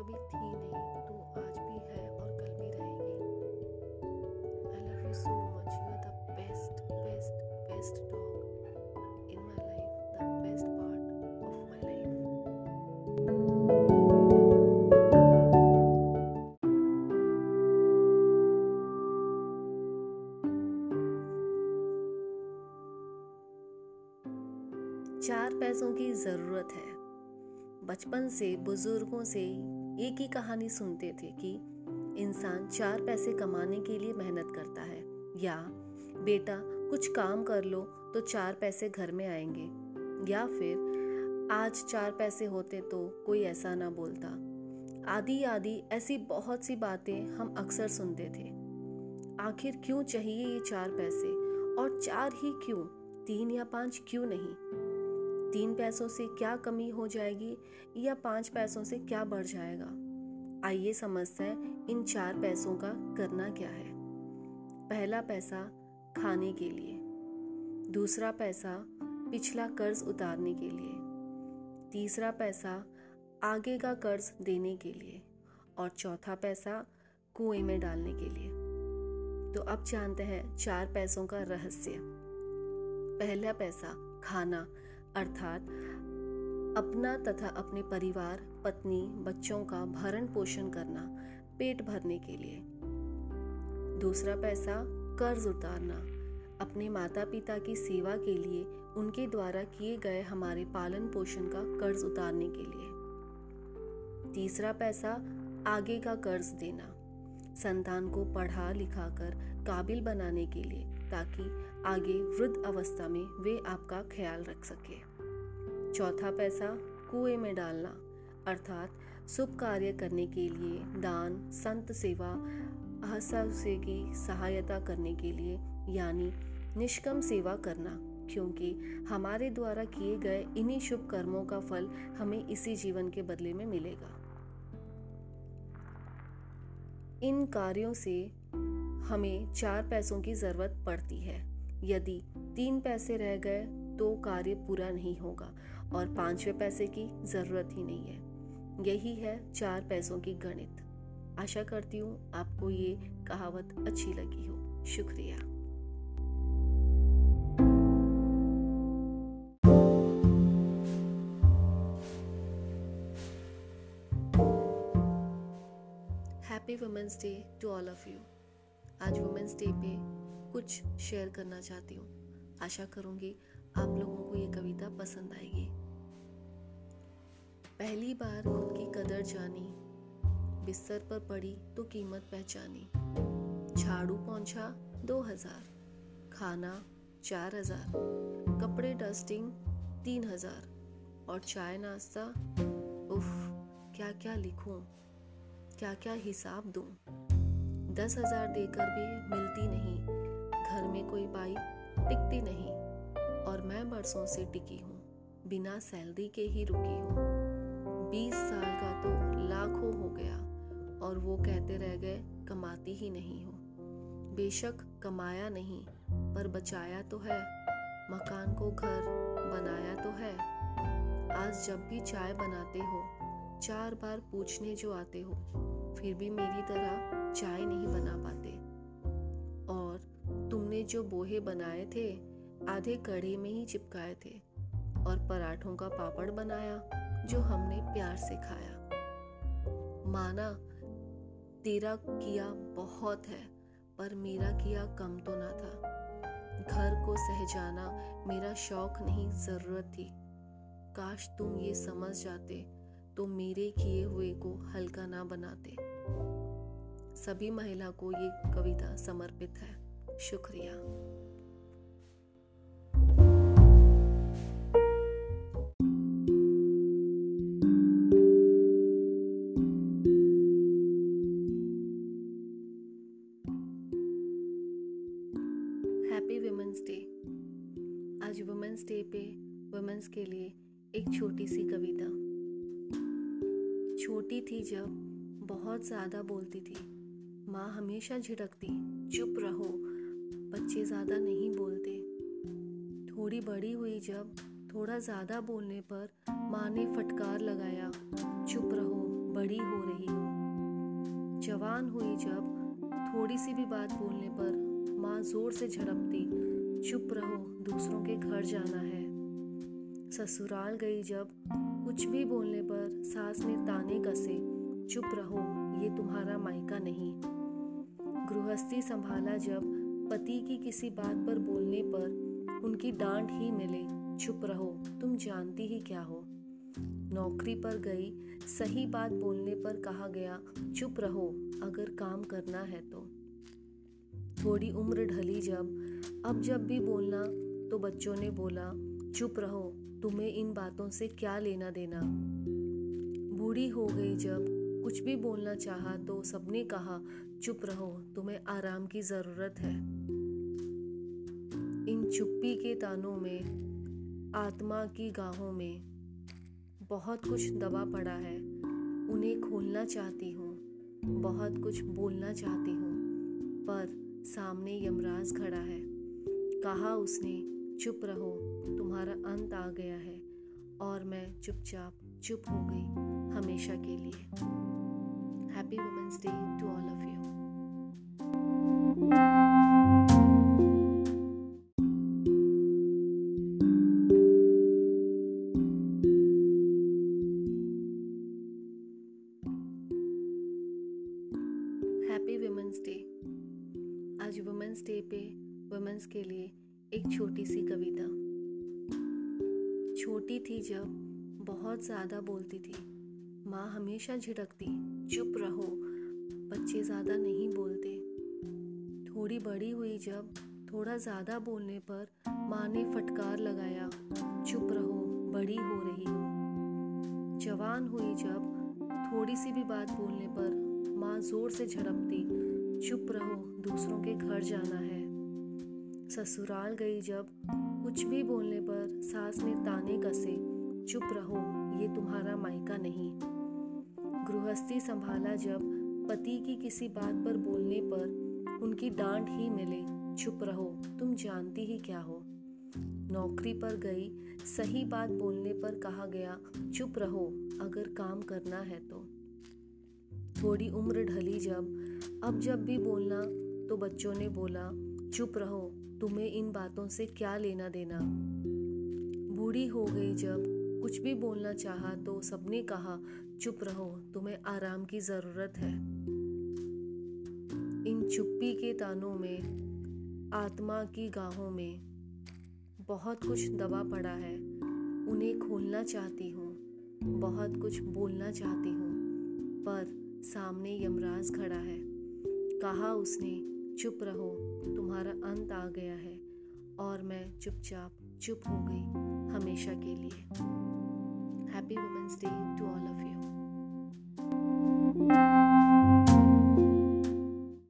कभी थी नहीं, तू आज भी है और कल भी रहेगी। I love you so much, you are the best best best dog in my life, the best part of my life. 4 पैसों की जरूरत है। बचपन से बुजुर्गों से एक ही कहानी सुनते थे कि इंसान 4 पैसे कमाने के लिए मेहनत करता है, या बेटा कुछ काम कर लो तो 4 पैसे घर में आएंगे, या फिर आज 4 पैसे होते तो कोई ऐसा ना बोलता, आदि आदि ऐसी बहुत सी बातें हम अक्सर सुनते थे। आखिर क्यों चाहिए ये 4 पैसे, और 4 ही क्यों, 3 या 5 क्यों नहीं? 3 पैसों से क्या कमी हो जाएगी या 5 पैसों से क्या बढ़ जाएगा? आइए समझते हैं इन 4 पैसों का करना क्या है। पहला पैसा खाने के लिए, दूसरा पैसा पिछला कर्ज उतारने के लिए, तीसरा पैसा आगे का कर्ज देने के लिए, और चौथा पैसा कुएं में डालने के लिए। तो अब जानते हैं 4 पैसों का रहस्य। पहला पैसा खाना, अर्थात अपना तथा अपने परिवार, पत्नी, बच्चों का भरण पोषण करना, पेट भरने के लिए। दूसरा पैसा कर्ज उतारना, अपने माता पिता की सेवा के लिए उनके द्वारा किए गए हमारे पालन पोषण का कर्ज उतारने के लिए। तीसरा पैसा आगे का कर्ज देना, संतान को पढ़ा लिखा कर काबिल बनाने के लिए, ताकि आगे वृद्ध अवस्था में वे आपका ख्याल रख सके। चौथा पैसा कुएं में डालना, अर्थात शुभ कार्य करने के लिए, दान, संत सेवा, असाहस्य की सहायता करने के लिए, यानी निष्कम सेवा करना, क्योंकि हमारे द्वारा किए गए इन्हीं शुभ कर्मों का फल हमें इसी जीवन के बदले में मिलेगा। इन कार्यों से हमें 4 पैसों की जरूरत पड़ती है। यदि 3 पैसे रह गए तो कार्य पूरा नहीं होगा और 5वें पैसे की जरूरत ही नहीं है। यही है 4 पैसों की गणित। आशा करती हूँ आपको ये कहावत अच्छी लगी हो। शुक्रिया। Happy women's day to all of you. आज वुमेन्स डे पे कुछ शेयर करना चाहती हूँ। आशा करूँगी आप लोगों को ये कविता पसंद आएगी। पहली बार खुद की कदर जानी, बिस्तर पर पड़ी तो कीमत पहचानी, झाड़ू पोंछा 2000, खाना 4000, कपड़े डस्टिंग 3000, और चाय नाश्ता, उफ क्या क्या लिखूँ, क्या क्या हिसाब दूँ। 10,000 देकर भी मिलती नहीं, घर में कोई बाई टिकती नहीं, और मैं बरसों से टिकी हूँ, बिना सैलरी के ही रुकी हूँ। 20 साल का तो लाखों हो गया, और वो कहते रह गए कमाती ही नहीं हो। बेशक कमाया नहीं, पर बचाया तो है, मकान को घर बनाया तो है। आज जब भी चाय बनाते हो 4 बार पूछने जो आते हो, फिर भी मेरी तरह चाय नहीं बना पाते, और तुमने जो बोहे बनाए थे आधे कढ़े में ही चिपकाए थे, और पराठों का पापड़ बनाया जो हमने प्यार से खाया। माना तेरा किया बहुत है, पर मेरा किया कम तो ना था। घर को सहेजाना मेरा शौक नहीं, जरूरत थी। काश तुम ये समझ जाते तो मेरे किए हुए को हल्का ना बनाते। सभी महिला को ये कविता समर्पित है। शुक्रिया। Happy women's day. आज वुमेन्स डे पे वुमेन्स के लिए एक छोटी सी कविता। छोटी थी जब बहुत ज्यादा बोलती थी, माँ हमेशा झिड़कती, चुप रहो, बच्चे ज़्यादा नहीं बोलते। थोड़ी बड़ी हुई जब थोड़ा ज़्यादा बोलने पर माँ ने फटकार लगाया, चुप रहो, बड़ी हो रही हो। जवान हुई जब थोड़ी सी भी बात बोलने पर माँ जोर से झड़पती, चुप रहो, दूसरों के घर जाना है। ससुराल गई जब कुछ भी बोलने पर सास ने ताने कसे, चुप रहो, ये तुम्हारा मायका नहीं। गृहस्थी संभाला जब पति की किसी बात पर बोलने पर उनकी डांट ही मिले, चुप रहो, तुम जानती ही क्या हो। नौकरी पर गई, सही बात बोलने पर कहा गया, चुप रहो, अगर काम करना है तो। थोड़ी उम्र ढली जब, अब जब भी बोलना तो बच्चों ने बोला, चुप रहो, तुम्हें इन बातों से क्या लेना देना। बूढ़ी हो गई जब कुछ भी बोलना चाहा तो सबने कहा, चुप रहो, तुम्हें आराम की जरूरत है। इन चुप्पी के तानों में, आत्मा की गाहों में बहुत कुछ दबा पड़ा है। उन्हें खोलना चाहती हूँ, बहुत कुछ बोलना चाहती हूँ, पर सामने यमराज खड़ा है। कहा उसने, चुप रहो, तुम्हारा अंत आ गया है, और मैं चुपचाप चुप हो गई हमेशा के लिए। Happy women's day to all of you. आज वुमेन्स डे पे वुमेन्स के लिए एक छोटी सी कविता। छोटी थी जब बहुत ज़्यादा बोलती थी, माँ हमेशा झिड़कती, चुप रहो, बच्चे ज़्यादा नहीं बोलते। थोड़ी बड़ी हुई जब थोड़ा ज़्यादा बोलने पर माँ ने फटकार लगाया, चुप रहो, बड़ी हो रही हो। जवान हुई जब थोड़ी सी भी बात बोलने पर माँ जोर से झड़पती, चुप रहो, दूसरों के घर जाना है। ससुराल गई जब कुछ भी बोलने पर सास ने ताने कसे, चुप रहो, ये तुम्हारा मायका नहीं। गृहस्थी संभाला जब पति की किसी बात पर बोलने पर उनकी डांट ही मिले, चुप रहो, तुम जानती ही क्या हो। नौकरी पर गई, सही बात बोलने पर कहा गया, चुप रहो, अगर काम करना है तो। थोड़ी उम्र ढली जब, अब जब भी बोलना तो बच्चों ने बोला, चुप रहो, तुम्हें इन बातों से क्या लेना देना। बूढ़ी हो गई जब कुछ भी बोलना चाहा तो सबने कहा, चुप रहो, तुम्हें आराम की जरूरत है। इन चुप्पी के तानों में, आत्मा की गाहों में बहुत कुछ दबा पड़ा है। उन्हें खोलना चाहती हूँ, बहुत कुछ बोलना चाहती हूँ, पर सामने यमराज खड़ा है। कहा उसने, चुप रहो, तुम्हारा अंत आ गया है, और मैं चुपचाप चुप हो गई हमेशा के लिए। Happy women's day to all of you.